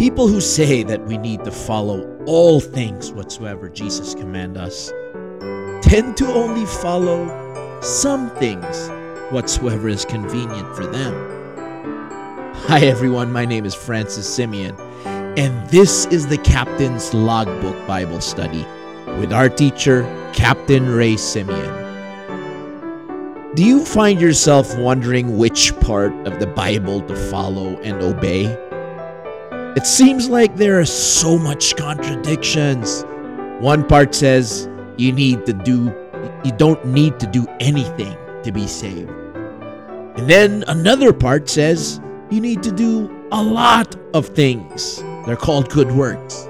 People who say that we need to follow all things whatsoever Jesus commanded us tend to only follow some things whatsoever is convenient for them. Hi everyone, my name is Francis Simeon, and this is the Captain's Logbook Bible Study with our teacher, Captain Ray Simeon. Do you find yourself wondering which part of the Bible to follow and obey? It seems like there are so much contradictions. One part says you don't need to do anything to be saved. And then another part says you need to do a lot of things. They're called good works.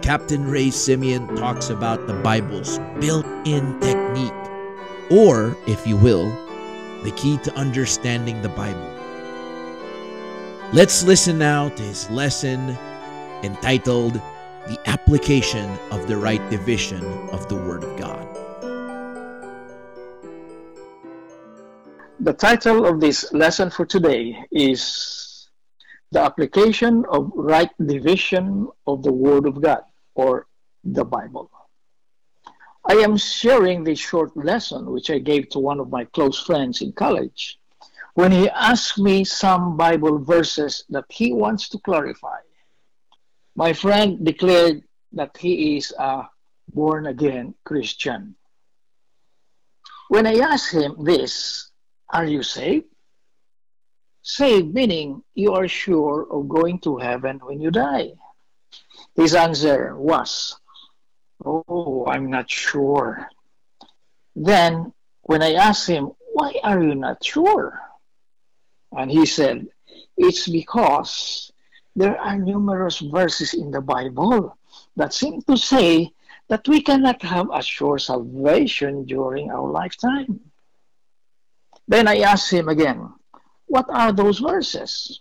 Captain Ray Simeon talks about the Bible's built-in technique, or, if you will, the key to understanding the Bible. Let's listen now to his lesson entitled, The Application of the Right Division of the Word of God. The title of this lesson for today is The Application of Right Division of the Word of God, or the Bible. I am sharing this short lesson which I gave to one of my close friends in college when he asked me some Bible verses that he wants to clarify. My friend declared that he is a born-again Christian. When I asked him this, are you saved? Saved meaning you are sure of going to heaven when you die. His answer was, oh, I'm not sure. Then when I asked him, why are you not sure? And he said, it's because there are numerous verses in the Bible that seem to say that we cannot have a sure salvation during our lifetime. Then I asked him again, what are those verses?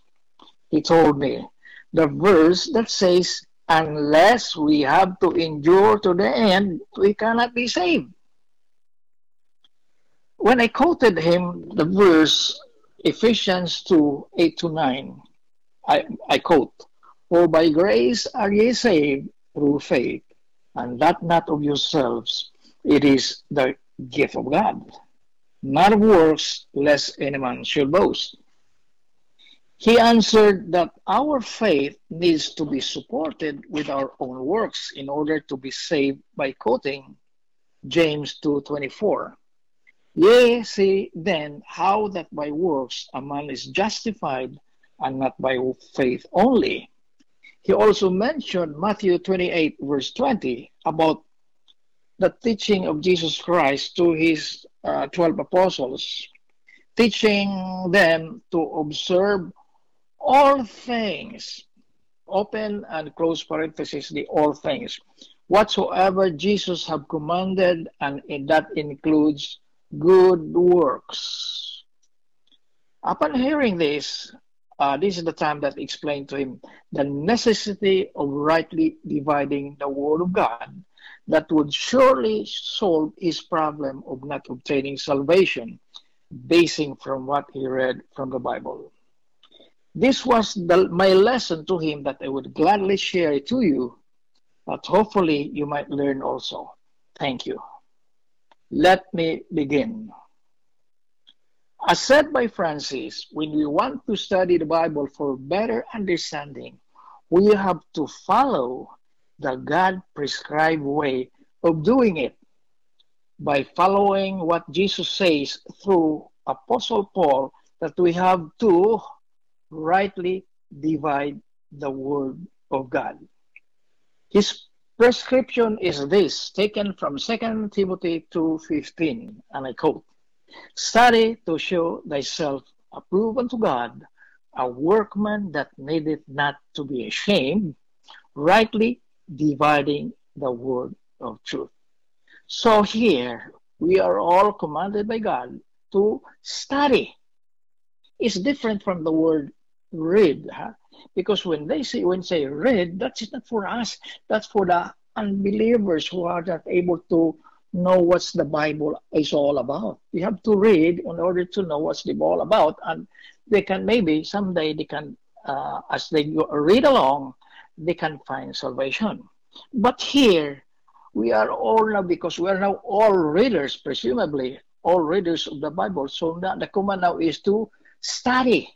He told me, the verse that says, unless we have to endure to the end, we cannot be saved. When I quoted him the verse, Ephesians 2:8-9, I quote, for by grace are ye saved through faith, and that not of yourselves, it is the gift of God, not of works, lest any man should boast. He answered that our faith needs to be supported with our own works in order to be saved by quoting James 2:24. Yea, see then how that by works a man is justified, and not by faith only. He also mentioned Matthew 28:20 about the teaching of Jesus Christ to his 12 apostles, teaching them to observe all things, open and close parentheses, the all things, whatsoever Jesus have commanded, and that includes good works. Upon hearing this, this is the time that explained to him the necessity of rightly dividing the Word of God that would surely solve his problem of not obtaining salvation, basing from what he read from the Bible. This was my lesson to him that I would gladly share it to you, but hopefully you might learn also. Thank you. Let me begin. As said by Francis, when we want to study the Bible for better understanding, we have to follow the God-prescribed way of doing it by following what Jesus says through Apostle Paul, that we have to rightly divide the Word of God. His prescription is this, taken from 2 Timothy 2:15, and I quote, study to show thyself approved unto God, a workman that needeth not to be ashamed, rightly dividing the word of truth. So here, we are all commanded by God to study. It's different from the word read, because when they say read, that's not for us. That's for the unbelievers who are not able to know what the Bible is all about. You have to read in order to know what's the Bible all about, and they can maybe someday they can as they read along, they can find salvation. But here, we are all now, because we are now all readers, presumably, all readers of the Bible. So now the command now is to study,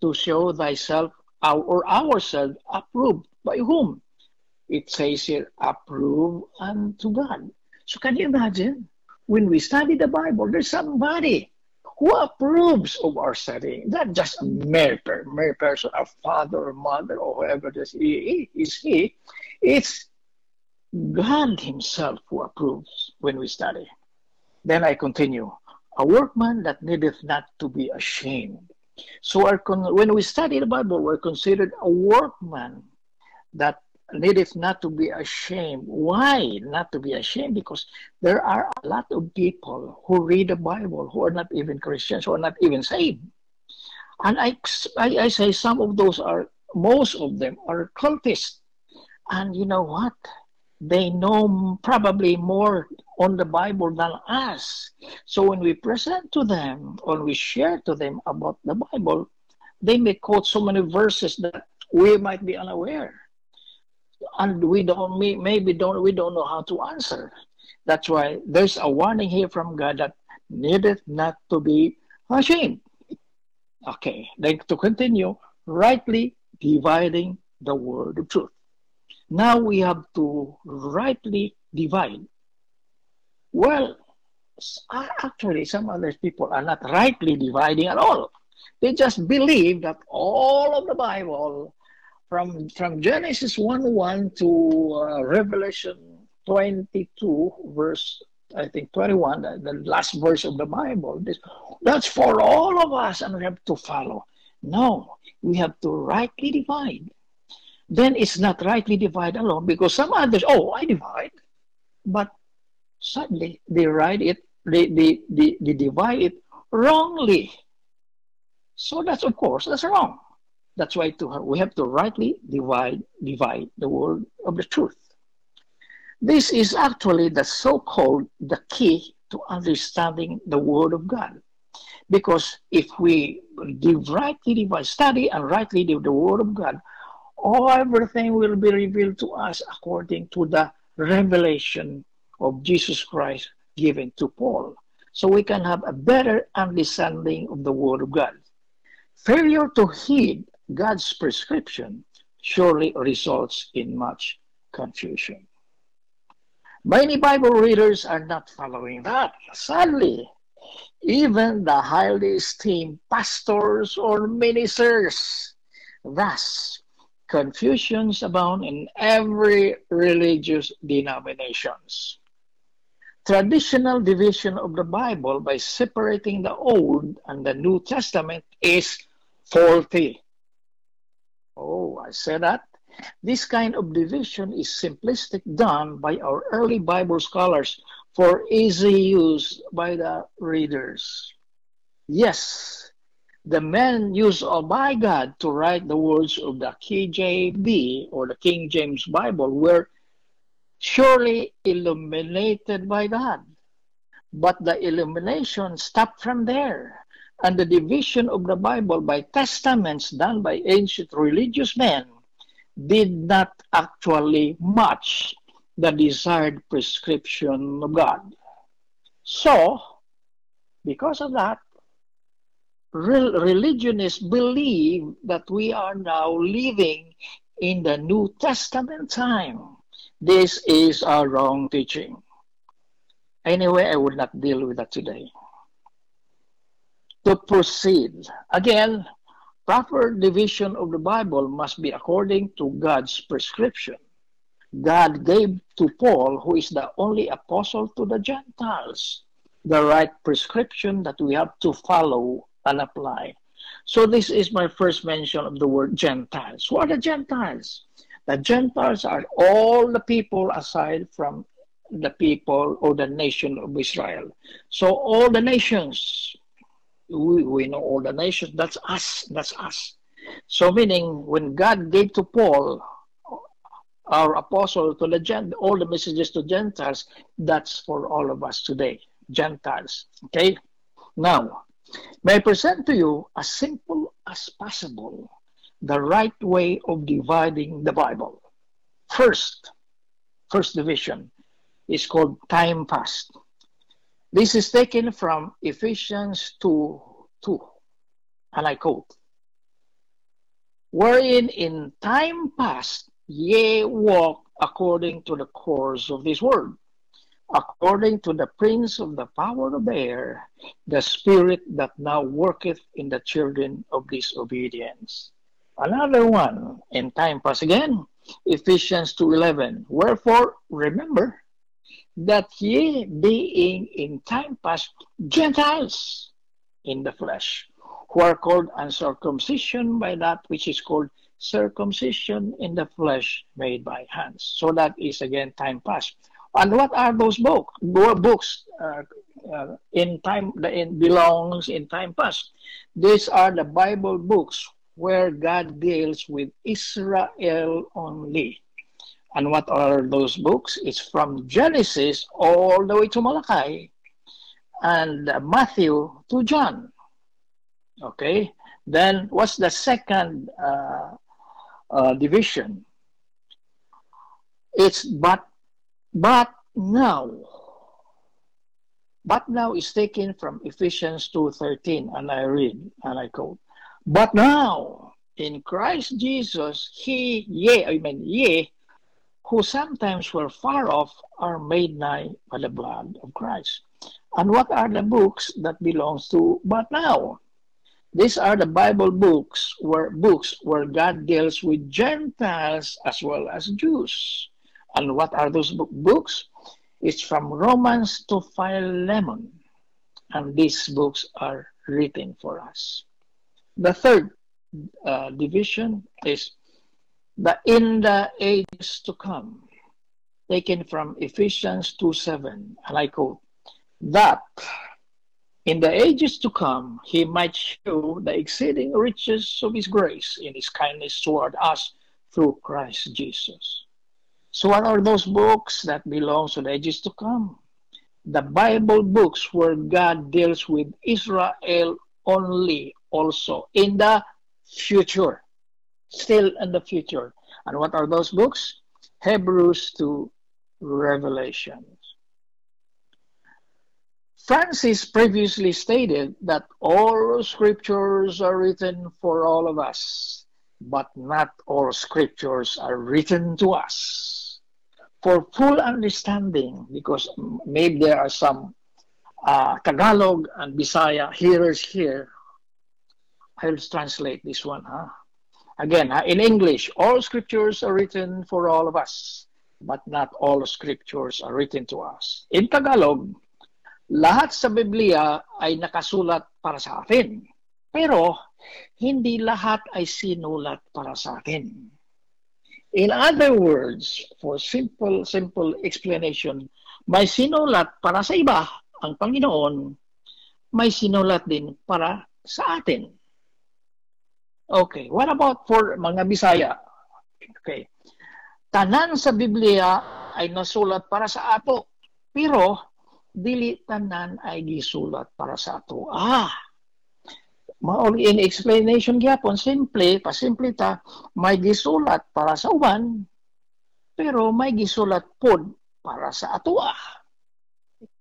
to show thyself or ourselves approved. By whom? It says here, approved unto God. So can you imagine? When we study the Bible, there's somebody who approves of our studying. Not just a mere person, a father or mother or whoever this is he. It's God himself who approves when we study. Then I continue. A workman that needeth not to be ashamed. So when we study the Bible, we're considered a workman that needeth not to be ashamed. Why not to be ashamed? Because there are a lot of people who read the Bible who are not even Christians, who are not even saved. And I say some of those are, most of them are cultists. And you know what? They know probably more on the Bible than us. So when we present to them or we share to them about the Bible, they may quote so many verses that we might be unaware. And we don't know how to answer. That's why there's a warning here from God that needeth not to be ashamed. Okay, then to continue, rightly dividing the word of truth. Now we have to rightly divide. Well, actually, some other people are not rightly dividing at all. They just believe that all of the Bible, from Genesis 1:1 to Revelation 22, verse, I think 21, the last verse of the Bible, that's for all of us and we have to follow. No, we have to rightly divide. Then it's not rightly divided alone, because some others, oh, I divide, but suddenly they divide it wrongly. So that's, of course, that's wrong. That's why we have to rightly divide the word of the truth. This is actually the so-called the key to understanding the word of God. Because if we study and rightly divide the word of God, everything will be revealed to us according to the revelation of Jesus Christ given to Paul. So we can have a better understanding of the word of God. Failure to heed God's prescription surely results in much confusion. Many Bible readers are not following that. Sadly, even the highly esteemed pastors or ministers. Thus, confusions abound in every religious denominations. Traditional division of the Bible by separating the Old and the New Testament is faulty. Oh, I say that. This kind of division is simplistic, done by our early Bible scholars for easy use by the readers. Yes, the men used by God to write the words of the KJV or the King James Bible were surely illuminated by God. But the illumination stopped from there, and the division of the Bible by testaments done by ancient religious men did not actually match the desired prescription of God. So, because of that, religionists believe that we are now living in the New Testament time. This is a wrong teaching. Anyway, I will not deal with that today. To proceed, again, proper division of the Bible must be according to God's prescription. God gave to Paul, who is the only apostle to the Gentiles, the right prescription that we have to follow and apply. So this is my first mention of the word Gentiles. Who are the Gentiles? The Gentiles are all the people aside from the people or the nation of Israel. So all the nations, we know all the nations, that's us. So meaning when God gave to Paul, our apostle, to all the messages to Gentiles, that's for all of us today, Gentiles. Okay? Now, may I present to you as simple as possible the right way of dividing the Bible. First division is called time past. This is taken from Ephesians 2:2, and I quote, "Wherein in time past ye walked according to the course of this world, according to the prince of the power of the air, the spirit that now worketh in the children of disobedience." Another one, in time past again, Ephesians 2:11, "Wherefore remember that ye being in time past Gentiles in the flesh, who are called uncircumcision by that which is called circumcision in the flesh made by hands." So that is again time past. And what are those books in time that belongs in time past? These are the Bible books where God deals with Israel only. And what are those books? It's from Genesis all the way to Malachi and Matthew to John. Okay, then what's the second division? It's but now. But now is taken from Ephesians 2:13, and I read, and I quote, "But now in Christ Jesus, ye, who sometimes were far off, are made nigh by the blood of Christ." And what are the books that belongs to but now? These are the Bible books where God deals with Gentiles as well as Jews. And what are those books? It's from Romans to Philemon. And these books are written for us. The third division is in the ages to come, taken from Ephesians 2:7, and I quote, "That in the ages to come he might show the exceeding riches of his grace in his kindness toward us through Christ Jesus." So what are those books that belong to the ages to come? The Bible books where God deals with Israel only, also in the future. Still in the future. And what are those books? Hebrews to Revelation. Francis previously stated that all scriptures are written for all of us, but not all scriptures are written to us. For full understanding, because maybe there are some Tagalog and Bisaya hearers here, I'll translate this one, Again, in English, all scriptures are written for all of us, but not all scriptures are written to us. In Tagalog, lahat sa Biblia ay nakasulat para sa atin, pero hindi lahat ay sinulat para sa atin. In other words, for simple explanation, may sinulat para sa iba ang Panginoon, may sinulat din para sa atin. Okay, what about for mga Bisaya? Okay. Tanan sa Biblia ay nasulat para sa ato, pero dili tanan ay gisulat para sa ato. Maol in explanation gyapon, pasimple ta, may gisulat para sa uban, pero may gisulat pod para sa ato.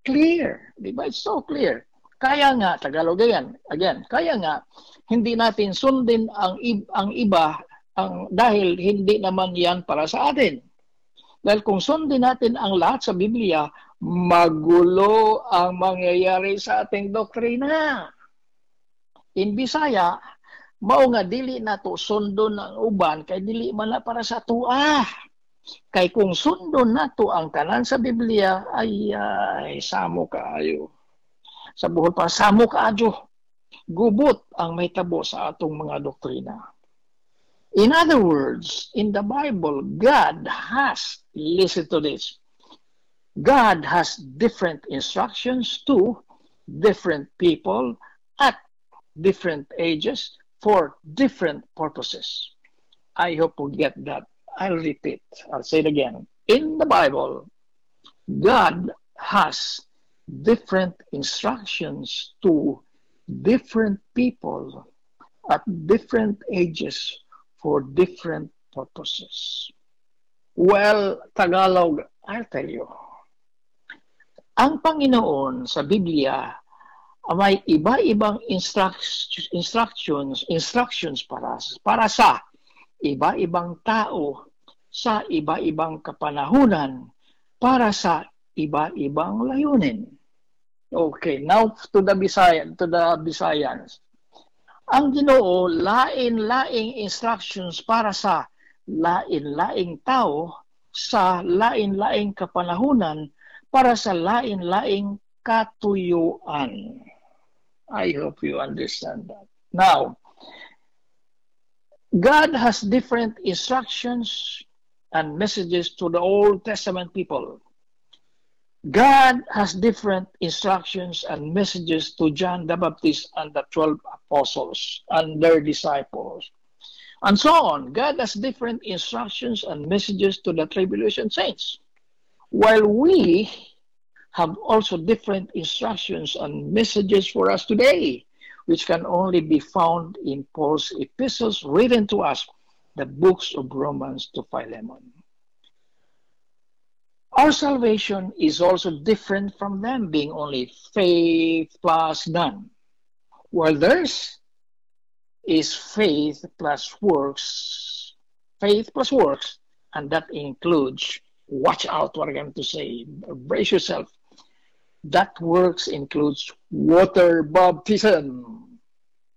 Clear, di ba? It's so clear. Kaya nga, Tagalog yan, again, kaya nga, hindi natin sundin ang iba dahil hindi naman yan para sa atin. Dahil kung sundin natin ang lahat sa Biblia, magulo ang mangyayari sa ating doktrina. In Bisaya, mao nga dili na to sundon ang uban, kay dili man na para sa tua. Kay kung sundon na to ang tanan sa Biblia, ay samo kaayo. Sa buhol pa, samo kaadyo, gubot ang may tabo sa atong mga doktrina. In other words, in the Bible, God has, listen to this, God has different instructions to different people at different ages for different purposes. I hope you get that. I'll repeat. I'll say it again. In the Bible, God has different instructions to different people at different ages for different purposes. Well, Tagalog, I'll tell you. Ang Panginoon sa Biblia may iba-ibang instructions para sa iba-ibang tao, sa iba-ibang kapanahunan, para sa iba-ibang layunin. Okay, now to the Visayans. Ang Ginoo, lain-laing instructions para sa lain-laing tao, sa lain-laing kapanahunan, para sa lain-laing katuyuan. I hope you understand that. Now, God has different instructions and messages to the Old Testament people. God has different instructions and messages to John the Baptist and the 12 apostles and their disciples, and so on. God has different instructions and messages to the tribulation saints, while we have also different instructions and messages for us today, which can only be found in Paul's epistles written to us, the books of Romans to Philemon. Our salvation is also different from them, being only faith plus none, while theirs is faith plus works, and that includes, watch out what I'm going to say, brace yourself, that works includes water baptism.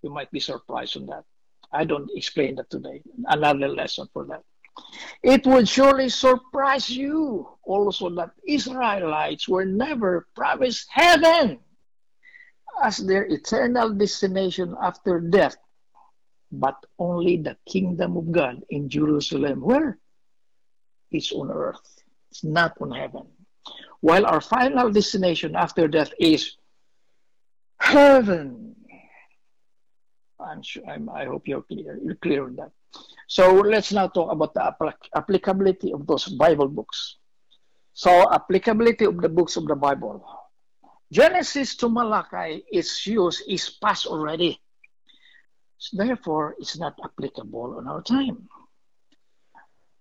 You might be surprised on that. I don't explain that today. Another lesson for that. It would surely surprise you also that Israelites were never promised heaven as their eternal destination after death, but only the kingdom of God in Jerusalem, where it's on earth, it's not on heaven. While our final destination after death is heaven. I hope you're clear on that. So let's now talk about the applicability of those Bible books. So applicability of the books of the Bible. Genesis to Malachi is past already. Therefore, it's not applicable on our time.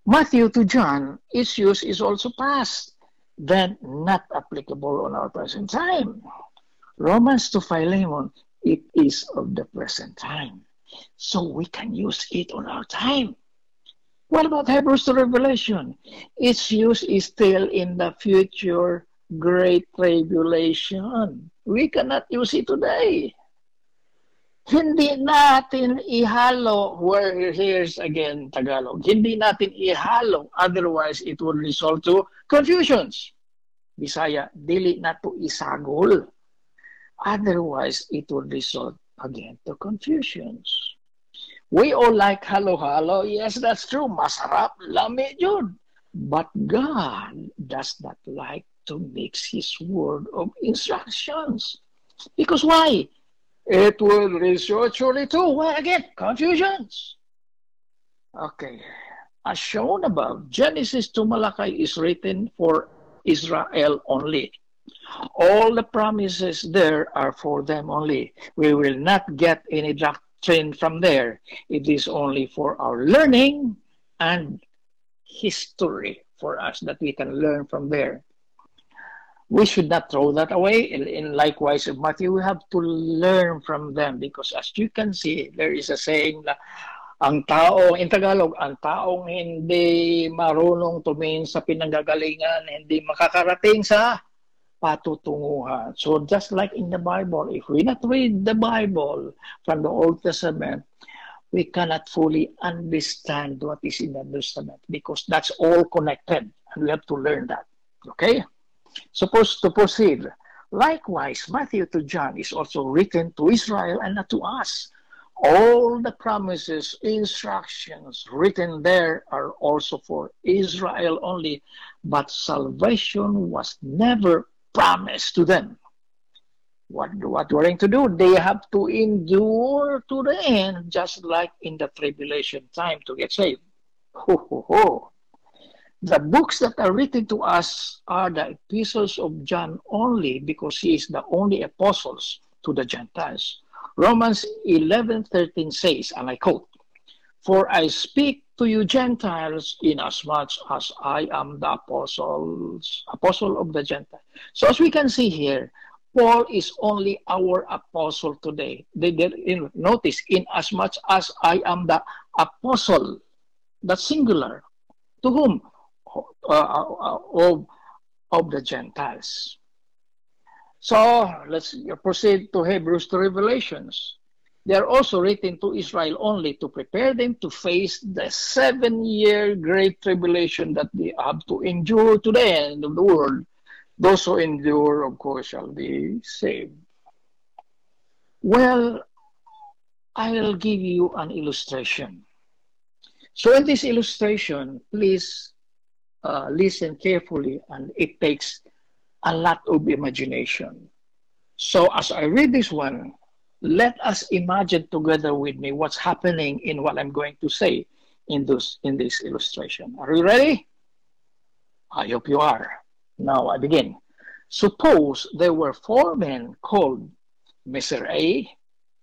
Matthew to John is also past, then not applicable on our present time. Romans to Philemon, it is of the present time, so we can use it on our time. What about Hebrews to Revelation? Its use is still in the future great tribulation. We cannot use it today. Hindi natin ihalo, here's again Tagalog, hindi natin ihalo, otherwise it would result to confusions. Bisaya, dili na to isagol, otherwise it would result again to confusions. We all like halo-halo, yes, that's true, masarap, lamig yun. But God does not like to mix His word of instructions. Because why? It will result surely to, well, again, confusions. Okay. As shown above, Genesis to Malachi is written for Israel only. All the promises there are for them only. We will not get any doctrine from there. It is only for our learning and history for us that we can learn from there. We should not throw that away. And likewise, Matthew, we have to learn from them, because as you can see, there is a saying na ang tao, in Tagalog, ang taong hindi marunong tumingin sa pinanggagalingan, hindi makakarating sa patutunguhan. So just like in the Bible, if we not read the Bible from the Old Testament, we cannot fully understand what is in the New Testament, because that's all connected, and we have to learn that. Okay? Supposed to proceed. Likewise, Matthew to John is also written to Israel and not to us. All the promises, instructions written there are also for Israel only, but salvation was never promised to them. What we're going to do? They have to endure to the end, just like in the tribulation time, to get saved. Ho, ho, ho. The books that are written to us are the epistles of John only, because he is the only apostle to the Gentiles. Romans 11:13 says, and I quote, For I speak to you Gentiles, inasmuch as I am the apostle of the Gentiles. So as we can see here, Paul is only our apostle today. Notice, inasmuch as I am the apostle, that's singular. To whom? Of the Gentiles. So let's proceed to Hebrews to Revelations. They are also written to Israel only to prepare them to face the 7-year great tribulation that they have to endure to the end of the world. Those who endure, of course, shall be saved. Well, I'll give you an illustration. So in this illustration, please listen carefully, and it takes a lot of imagination. So as I read this one, let us imagine together with me what's happening in what I'm going to say in this illustration. Are you ready? I hope you are. Now I begin. Suppose there were 4 men called Mr. A,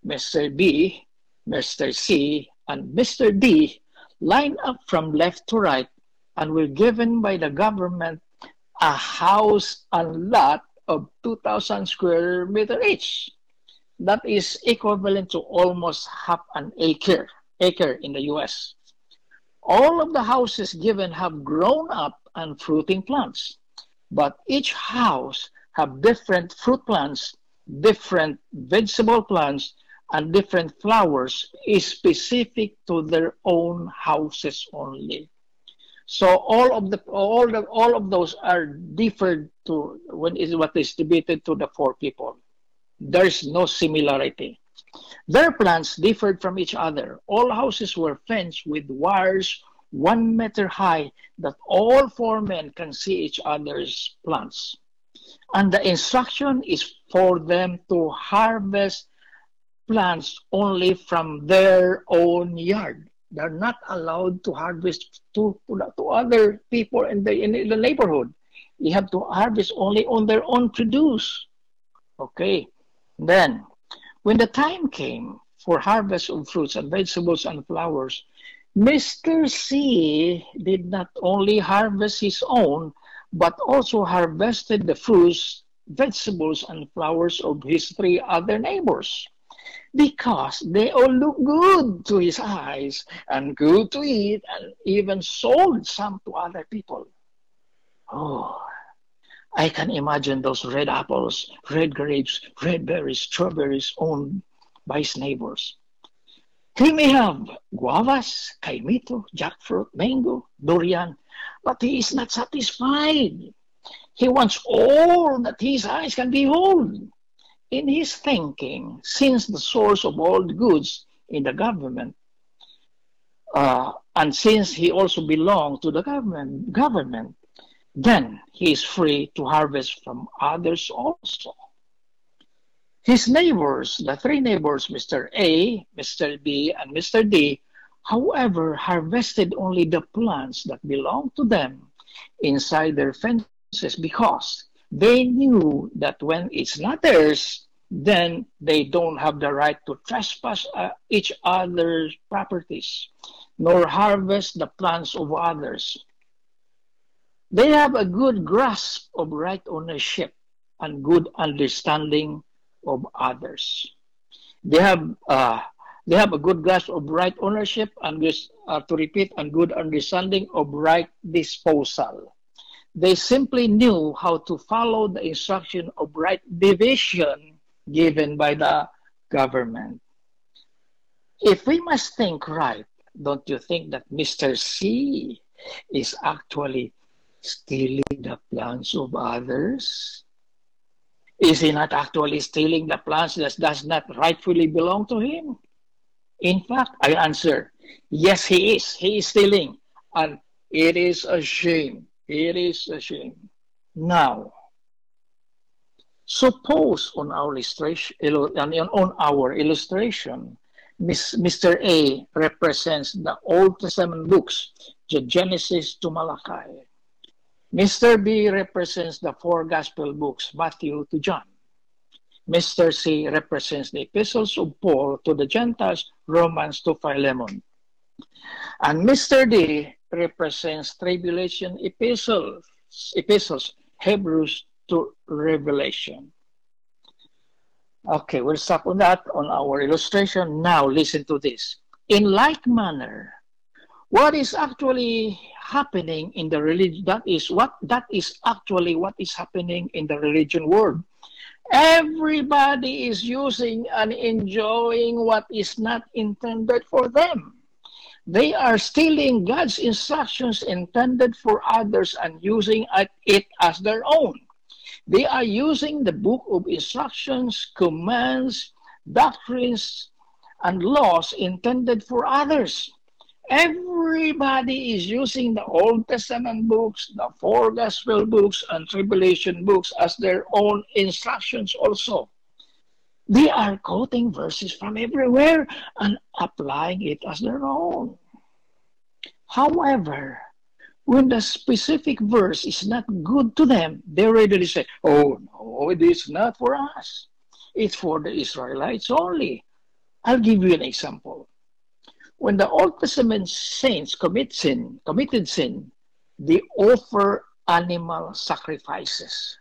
Mr. B, Mr. C, and Mr. D, lined up from left to right, and were given by the government a house and lot of 2,000 square meter each. That is equivalent to almost half an acre in the U.S. All of the houses given have grown up and fruiting plants, but each house have different fruit plants, different vegetable plants, and different flowers specific to their own houses only. So all of those are different to when is what is distributed to the 4 people. There is no similarity. Their plans differed from each other. All houses were fenced with wires 1 meter high that all 4 men can see each other's plants. And the instruction is for them to harvest plants only from their own yard. They're not allowed to harvest to other people in the neighborhood. They have to harvest only on their own produce. Okay. Then, when the time came for harvest of fruits and vegetables and flowers, Mr. C did not only harvest his own, but also harvested the fruits, vegetables, and flowers of his 3 other neighbors, because they all looked good to his eyes and good to eat, and even sold some to other people. Oh, I can imagine those red apples, red grapes, red berries, strawberries owned by his neighbors. He may have guavas, kaimito, jackfruit, mango, durian, but he is not satisfied. He wants all that his eyes can behold. In his thinking, since the source of all the goods in the government, and since he also belonged to the government, then he is free to harvest from others also. His neighbors, the 3 neighbors, Mr. A, Mr. B, and Mr. D, however, harvested only the plants that belonged to them inside their fences, because they knew that when it's not theirs, then they don't have the right to trespass each other's properties, nor harvest the plants of others. They have a good grasp of right ownership and good understanding of others. They have a good grasp of right ownership and, good understanding of right disposal. They simply knew how to follow the instruction of right division given by the government. If we must think right, don't you think that Mr. C is actually stealing the plans of others? Is he not actually stealing the plans that does not rightfully belong to him? In fact, I answer, yes, he is. He is stealing, and it is a shame. It is a shame. Now, suppose on our illustration, Mr. A represents the Old Testament books, the Genesis to Malachi. Mr. B represents the 4 Gospel books, Matthew to John. Mr. C represents the epistles of Paul to the Gentiles, Romans to Philemon. And Mr. D represents tribulation epistles, Hebrews to Revelation. Okay, we'll stop on that, on our illustration. Now, listen to this. In like manner, what is actually happening in the religion, that is actually what is happening in the religion world. Everybody is using and enjoying what is not intended for them. They are stealing God's instructions intended for others and using it as their own. They are using the book of instructions, commands, doctrines, and laws intended for others. Everybody is using the Old Testament books, the four gospel books, and tribulation books as their own instructions also. They are quoting verses from everywhere and applying it as their own. However, when the specific verse is not good to them, they readily say, oh no, it is not for us. It's for the Israelites only. I'll give you an example. When the Old Testament saints committed sin, they offer animal sacrifices.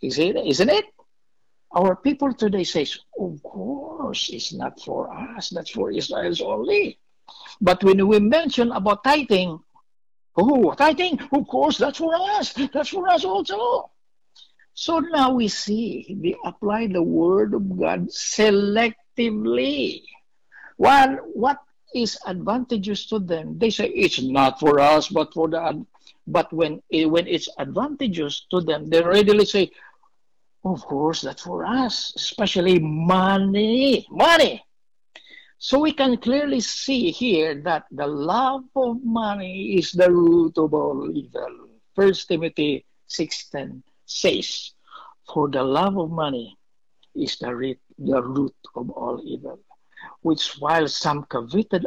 Isn't it? Our people today say, of course, it's not for us. That's for Israel's only. But when we mention about tithing, oh, tithing, of course, that's for us. That's for us also. So now we see they apply the Word of God selectively. While what is advantageous to them, they say it's not for us, but for the. But when it's advantageous to them, they readily say, "Of course, that's for us." Especially money. So we can clearly see here that the love of money is the root of all evil. 1 Timothy 6:10 says, "For the love of money is the root of all evil." Which while some coveted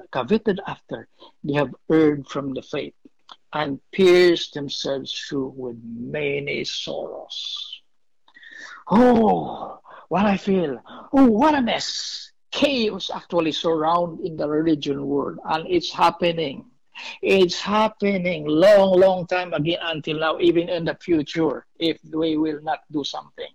after, they have erred from the faith, and pierced themselves through with many sorrows. Oh, what I feel! Oh, what a mess! Chaos actually surrounding the religion world, and it's happening. It's happening long, long time again until now, even in the future, if we will not do something.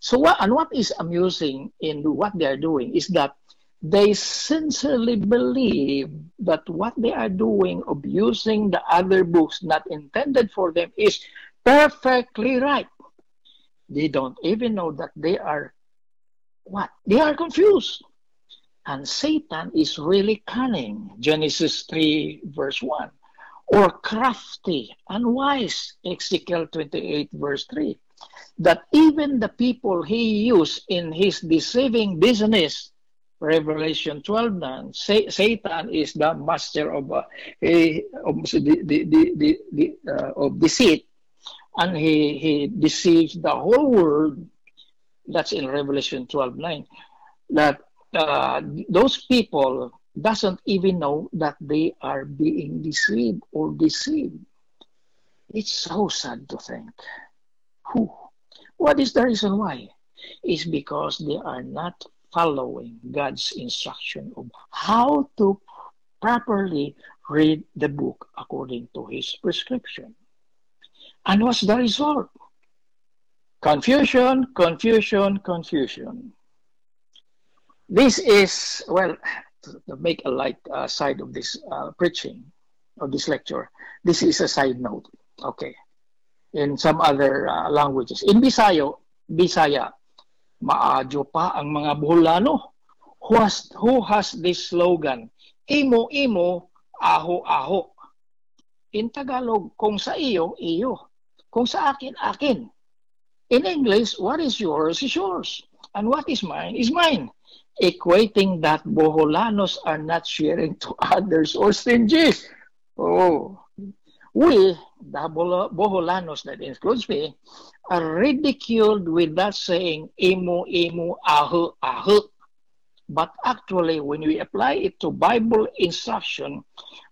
So, what is amusing in what they are doing is that they sincerely believe that what they are doing, abusing the other books not intended for them, is perfectly right. They don't even know that they are what? They are confused. And Satan is really cunning, Genesis 3:1, or crafty, unwise, Ezekiel 28:3, that even the people he used in his deceiving business, Revelation 12:9, Satan is the master of deceit, and he deceives the whole world. That's in Revelation 12:9. That those people doesn't even know that they are being deceived or deceived. It's so sad to think. Whew. What is the reason why? It's because they are not following God's instruction of how to properly read the book according to His prescription. And what's the result? Confusion, confusion, confusion. This is, well, to make a light side of this preaching, of this lecture, this is a side note, okay, in some other languages. In Bisaya, maadyo pa ang mga Boholano who has this slogan, imo imo aho aho. In Tagalog, kung sa iyo iyo, kung sa akin akin. In English, what is yours is yours and what is mine is mine, equating that Boholanos are not sharing to others or stingy. Oh, we, the Boholanos, that includes me, are ridiculed with that saying, imo, imo, aho, aho. But actually, when we apply it to Bible instruction,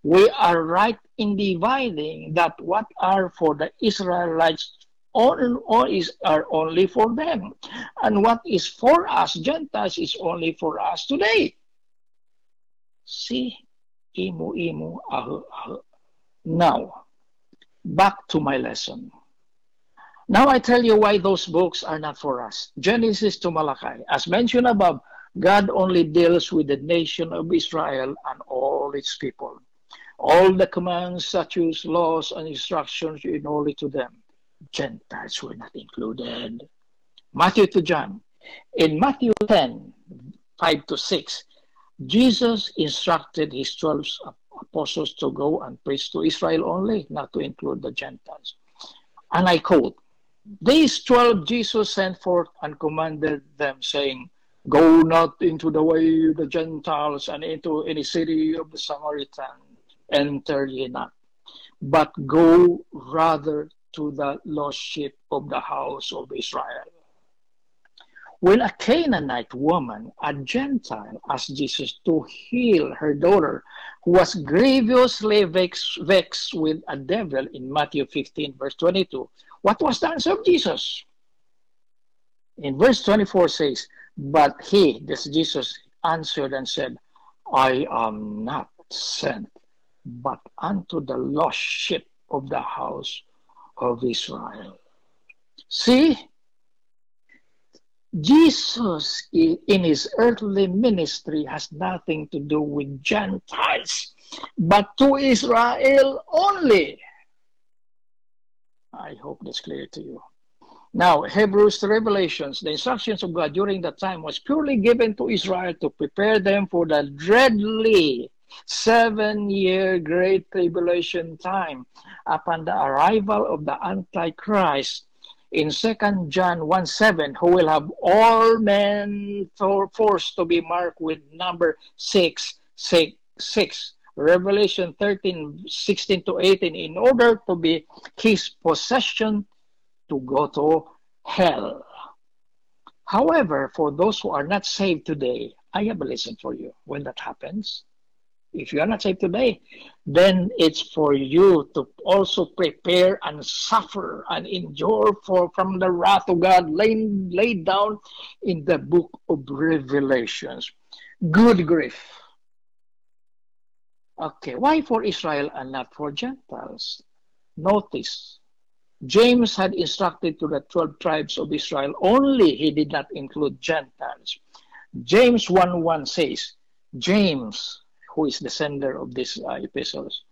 we are right in dividing that what are for the Israelites are only for them. And what is for us, Gentiles, is only for us today. See, emu, emu, ahu, ahu. Now, back to my lesson. Now I tell you why those books are not for us. Genesis to Malachi. As mentioned above, God only deals with the nation of Israel and all its people. All the commands, statutes, laws, and instructions in order to them. Gentiles were not included. Matthew to John. In Matthew 10, 5 to 6, Jesus instructed his 12 apostles to go and preach to Israel only, not to include the Gentiles. And I quote, "These 12 Jesus sent forth and commanded them, saying, Go not into the way of the Gentiles, and into any city of the Samaritans, enter ye not, but go rather to the lost sheep of the house of Israel." When a Canaanite woman, a Gentile, asked Jesus to heal her daughter, who was grievously vexed with a devil in Matthew 15, verse 22, what was the answer of Jesus? In verse 24 says, "But he," this Jesus, "answered and said, I am not sent, but unto the lost sheep of the house of Israel." See? Jesus in his earthly ministry has nothing to do with Gentiles, but to Israel only. I hope that's clear to you. Now, Hebrews to Revelations, the instructions of God during that time was purely given to Israel to prepare them for the dreadly 7-year great tribulation time upon the arrival of the Antichrist. In 2 John 1:7, who will have all men forced to be marked with number 666. Revelation 13:16 to 18, in order to be his possession, to go to hell. However, for those who are not saved today, I have a lesson for you. When that happens, if you are not saved today, then it's for you to also prepare and suffer and endure from the wrath of God laid down in the book of Revelations. Good grief. Okay, why for Israel and not for Gentiles? Notice, James had instructed to the 12 tribes of Israel only. He did not include Gentiles. James 1:1 says, James, who is the sender of these epistles,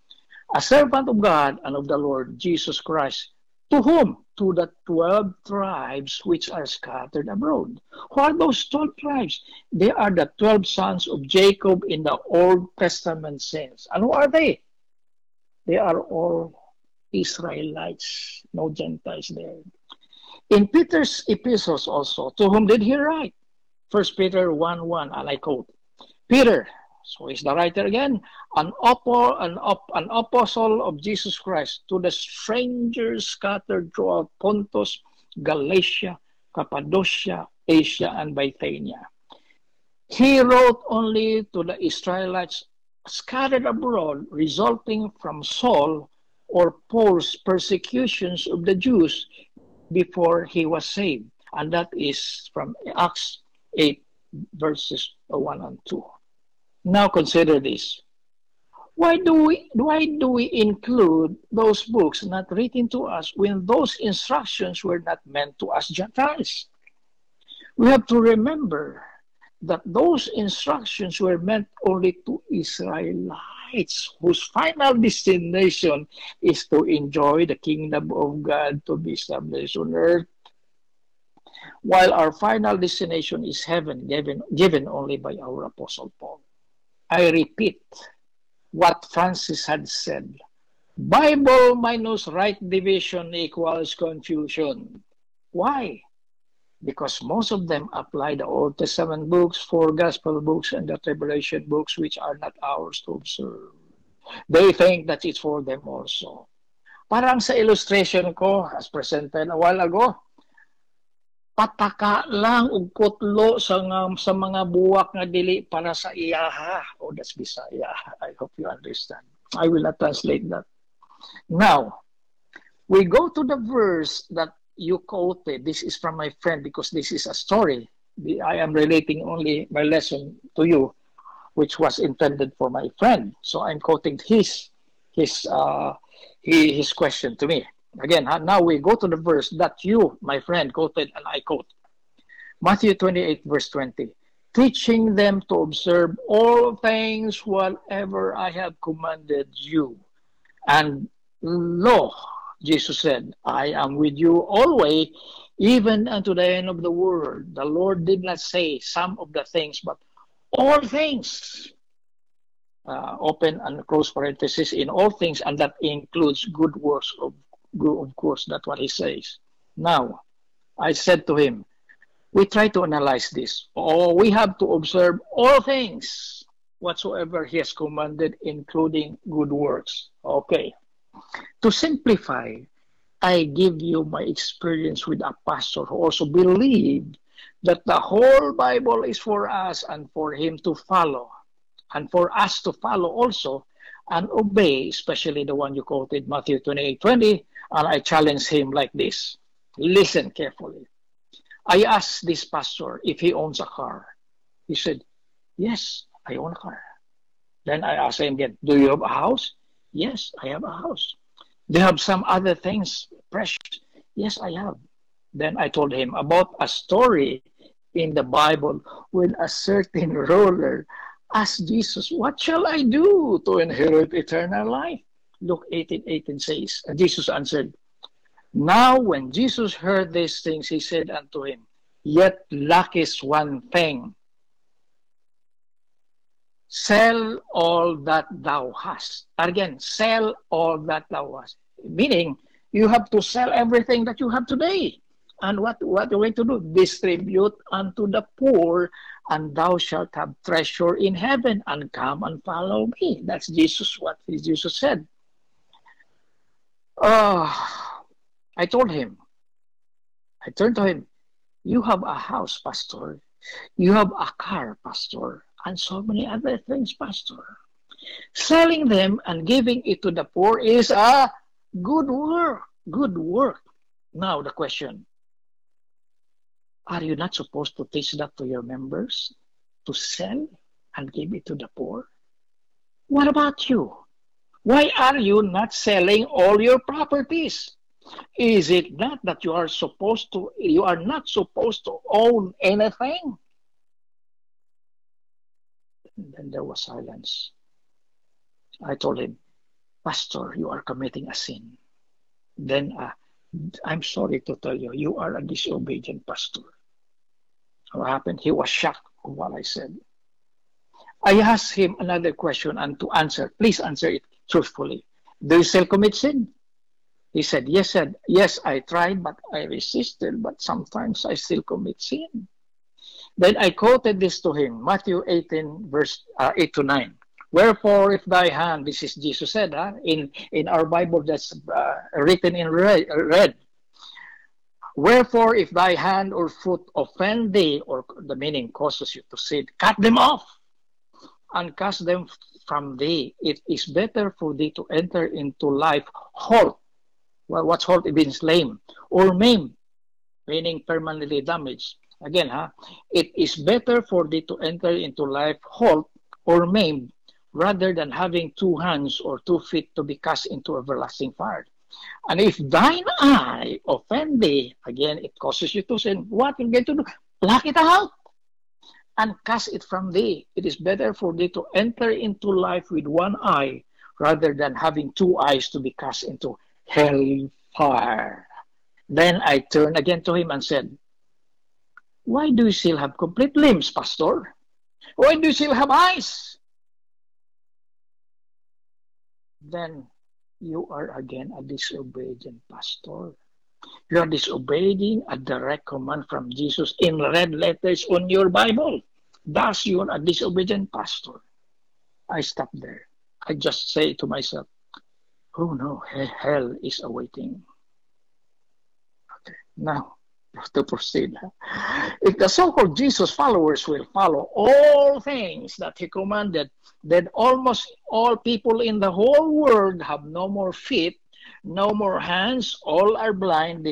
a servant of God and of the Lord Jesus Christ, to whom? To the 12 tribes which are scattered abroad. Who are those 12 tribes? They are the 12 sons of Jacob in the Old Testament sense. And who are they? They are all Israelites, no Gentiles there. In Peter's epistles also, to whom did he write? 1 Peter 1:1, and I quote, Peter, so is the writer again, an apostle of Jesus Christ, to the strangers scattered throughout Pontus, Galatia, Cappadocia, Asia, and Bithynia. He wrote only to the Israelites scattered abroad, resulting from Saul or Paul's persecutions of the Jews before he was saved. And that is from Acts 8, verses 1 and 2. Now consider this. Why do we include those books not written to us when those instructions were not meant to us Gentiles? We have to remember that those instructions were meant only to Israelites, whose final destination is to enjoy the kingdom of God to be established on earth, while our final destination is heaven, given only by our Apostle Paul. I repeat what Francis had said. Bible minus right division equals confusion. Why? Because most of them apply the Old Testament books, 4 Gospel books, and the Revelation books, which are not ours to observe. They think that it's for them also. Parang sa illustration ko, as presented a while ago, pataka lang ug kutlo sa mga buwak nga dili para sa iyaha. Oh, that's Bisaya. I hope you understand. I will not translate that. Now, we go to the verse that you quoted. This is from my friend because this is a story. I am relating only my lesson to you. which was intended for my friend. So I'm quoting his question to me. Again, now we go to the verse that you, my friend, quoted, and I quote. Matthew 28, verse 20. Teaching them to observe all things whatever I have commanded you. And lo, Jesus said, I am with you always, even unto the end of the world. The Lord did not say some of the things, but all things. Open and close parenthesis, in all things, and that includes good works, of course. That's what he says. Now, I said to him, we try to analyze this. Oh, we have to observe all things whatsoever he has commanded, including good works. Okay. To simplify, I give you my experience with a pastor who also believed that the whole Bible is for us and for him to follow, and for us to follow also and obey, especially the one you quoted, Matthew 28:20. And I challenge him like this. Listen carefully. I asked this pastor if he owns a car. He said, yes, I own a car. Then I asked him again, do you have a house? Yes, I have a house. Do you have some other things precious? Yes, I have. Then I told him about a story in the Bible with a certain ruler asked Jesus, what shall I do to inherit eternal life? Luke 18:18 says, and Jesus answered, now when Jesus heard these things, he said unto him, yet lacketh one thing. Sell all that thou hast. Again, sell all that thou hast. Meaning, you have to sell everything that you have today. And what are we to do? Distribute unto the poor, and thou shalt have treasure in heaven, and come and follow me. That's Jesus, what Jesus said. I told him, I turned to him, you have a house, pastor. You have a car, pastor. And so many other things, pastor. Selling them and giving it to the poor is a good work. Good work. Now the question, are you not supposed to teach that to your members, to sell and give it to the poor? What about you? Why are you not selling all your properties? Is it not that you are not supposed to own anything? And then there was silence. I told him, pastor, you are committing a sin. Then I'm sorry to tell you, you are a disobedient pastor. What happened? He was shocked at what I said. I asked him another question, and to answer, please answer it truthfully. Do you still commit sin? He said, yes, I tried, but I resisted, but sometimes I still commit sin. Then I quoted this to him, Matthew 18, verse 8 to 9. Wherefore, if thy hand, this is Jesus said, in our Bible that's written in red. Wherefore, if thy hand or foot offend thee, or the meaning causes you to sin, cut them off and cast them from thee. It is better for thee to enter into life halt. Well, what's halt? It means lame or maimed, meaning permanently damaged. Again, it is better for thee to enter into life halt or maimed, rather than having two hands or 2 feet to be cast into everlasting fire. And if thine eye offend thee, again, it causes you to sin, what you're going to do? Pluck it out and cast it from thee. It is better for thee to enter into life with one eye, rather than having two eyes to be cast into hell fire. Then I turned again to him and said, why do you still have complete limbs, pastor? Why do you still have eyes? Then you are again a disobedient pastor. You are disobeying a direct command from Jesus in red letters on your Bible. Thus, you are a disobedient pastor. I stop there. I just say to myself, oh no, hell is awaiting. Okay, now, to proceed. If the so-called Jesus followers will follow all things that he commanded, then almost all people in the whole world have no more feet, no more hands, all are blind,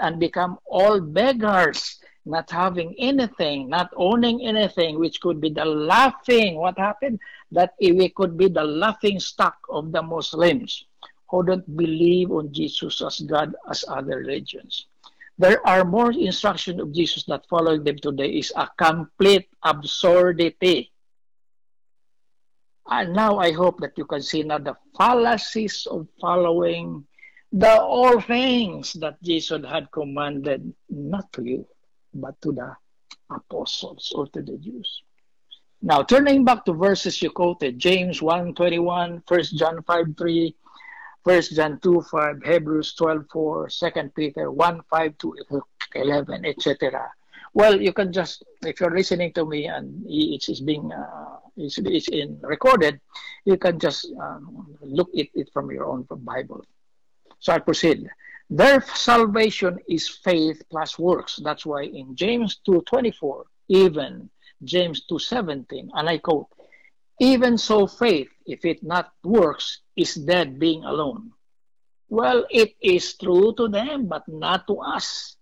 and become all beggars not having anything, not owning anything, which could be the laughing. What happened? That we could be the laughing stock of the Muslims who don't believe on Jesus as God as other religions. There are more instructions of Jesus that following them today is a complete absurdity. And now I hope that you can see now the fallacies of following the all things that Jesus had commanded, not to you, but to the apostles or to the Jews. Now, turning back to verses you quoted, James 1:21, 1 John 5:3, 1 John 2:5, Hebrews 12:4, 2 Peter 1:5 to 11, etc. Well, you can just, if you're listening to me and it's being it's in recorded, you can just look at it from your own Bible. So I proceed. Their salvation is faith plus works. That's why in James 2:24, even James 2:17, and I quote, "Even so, faith, if it not works, is dead being alone." Well, it is true to them, but not to us.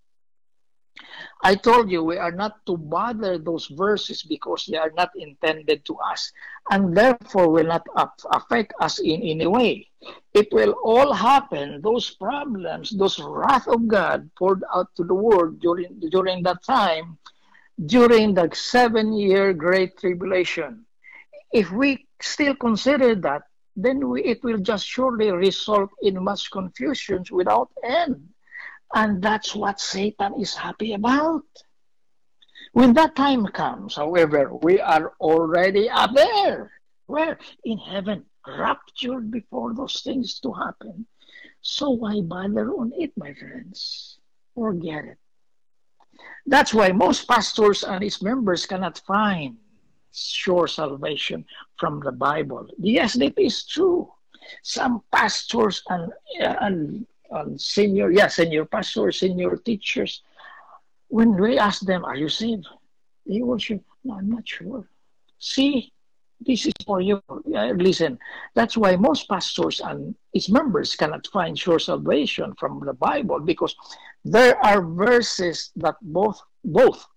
I told you we are not to bother those verses because they are not intended to us, and therefore will not affect us in any way. It will all happen, those problems, those wrath of God poured out to the world during that time, during the 7-year Great Tribulation. If we still consider that, then it will just surely result in much confusions without end. And that's what Satan is happy about. When that time comes, however, we are already up there. Where? In heaven, raptured before those things to happen. So why bother on it, my friends? Forget it. That's why most pastors and its members cannot find sure salvation from the Bible. Yes, it is true. Some pastors and senior pastors, senior teachers, when we ask them, "Are you saved?" they will say, "No, I'm not sure." See, this is for you. Listen, that's why most pastors and its members cannot find sure salvation from the Bible, because there are verses that both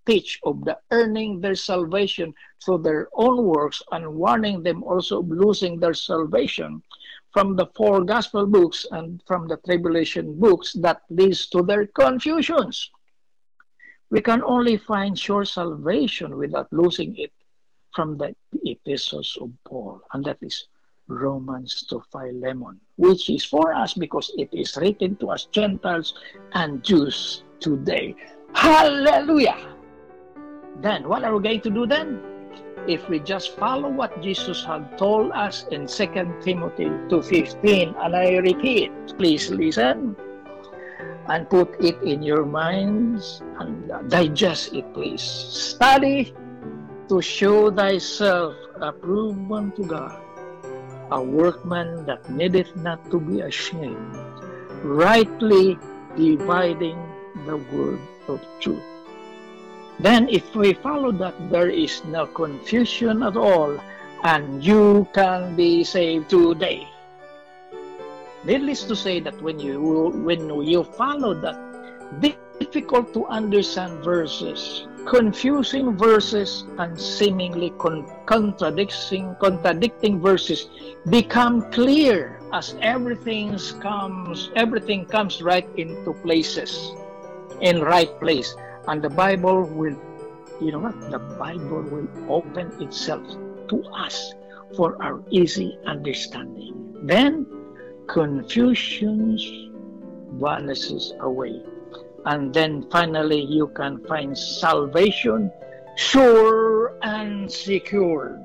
teach of the earning their salvation through their own works and warning them also of losing their salvation from the 4 gospel books and from the tribulation books that leads to their confusions. We can only find sure salvation without losing it from the epistles of Paul, and that is Romans to Philemon, which is for us because it is written to us Gentiles and Jews today. Hallelujah! Then, what are we going to do then? If we just follow what Jesus had told us in 2 Timothy 2:15, and I repeat, please listen and put it in your minds and digest it, please. Study to show thyself approved unto God, a workman that needeth not to be ashamed, rightly dividing the word of truth. Then if we follow that, there is no confusion at all, and you can be saved today. Needless to say that when you follow that difficult to understand verses, confusing verses, and seemingly contradicting verses become clear as everything comes right into places, in right place. And the Bible will, you know what? The Bible will open itself to us for our easy understanding. Then, confusion vanishes away. And then finally, you can find salvation sure and secure.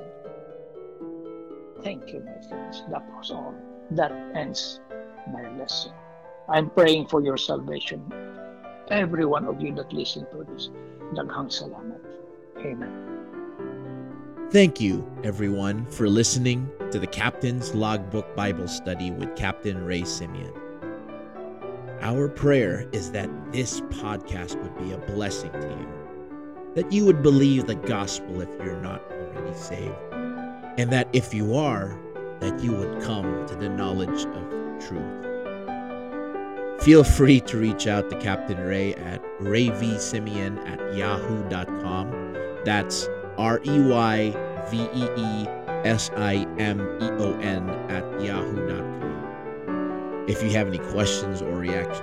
Thank you, my friends. That was all. That ends my lesson. I'm praying for your salvation. Every one of you that listen to this, daghang salamat. Amen. Thank you, everyone, for listening to the Captain's Logbook Bible Study with Captain Ray Simeon. Our prayer is that this podcast would be a blessing to you, that you would believe the gospel if you're not already saved, and that if you are, that you would come to the knowledge of truth. Feel free to reach out to Captain Ray at rayvsimeon@yahoo.com. That's reyvesimeon@yahoo.com. if you have any questions or reactions.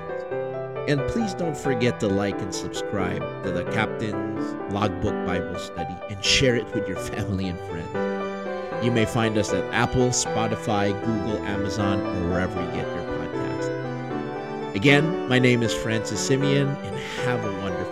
And please don't forget to like and subscribe to the Captain's Logbook Bible Study and share it with your family and friends. You may find us at Apple, Spotify, Google, Amazon, or wherever you get your podcast. Again, my name is Francis Simeon, and have a wonderful day.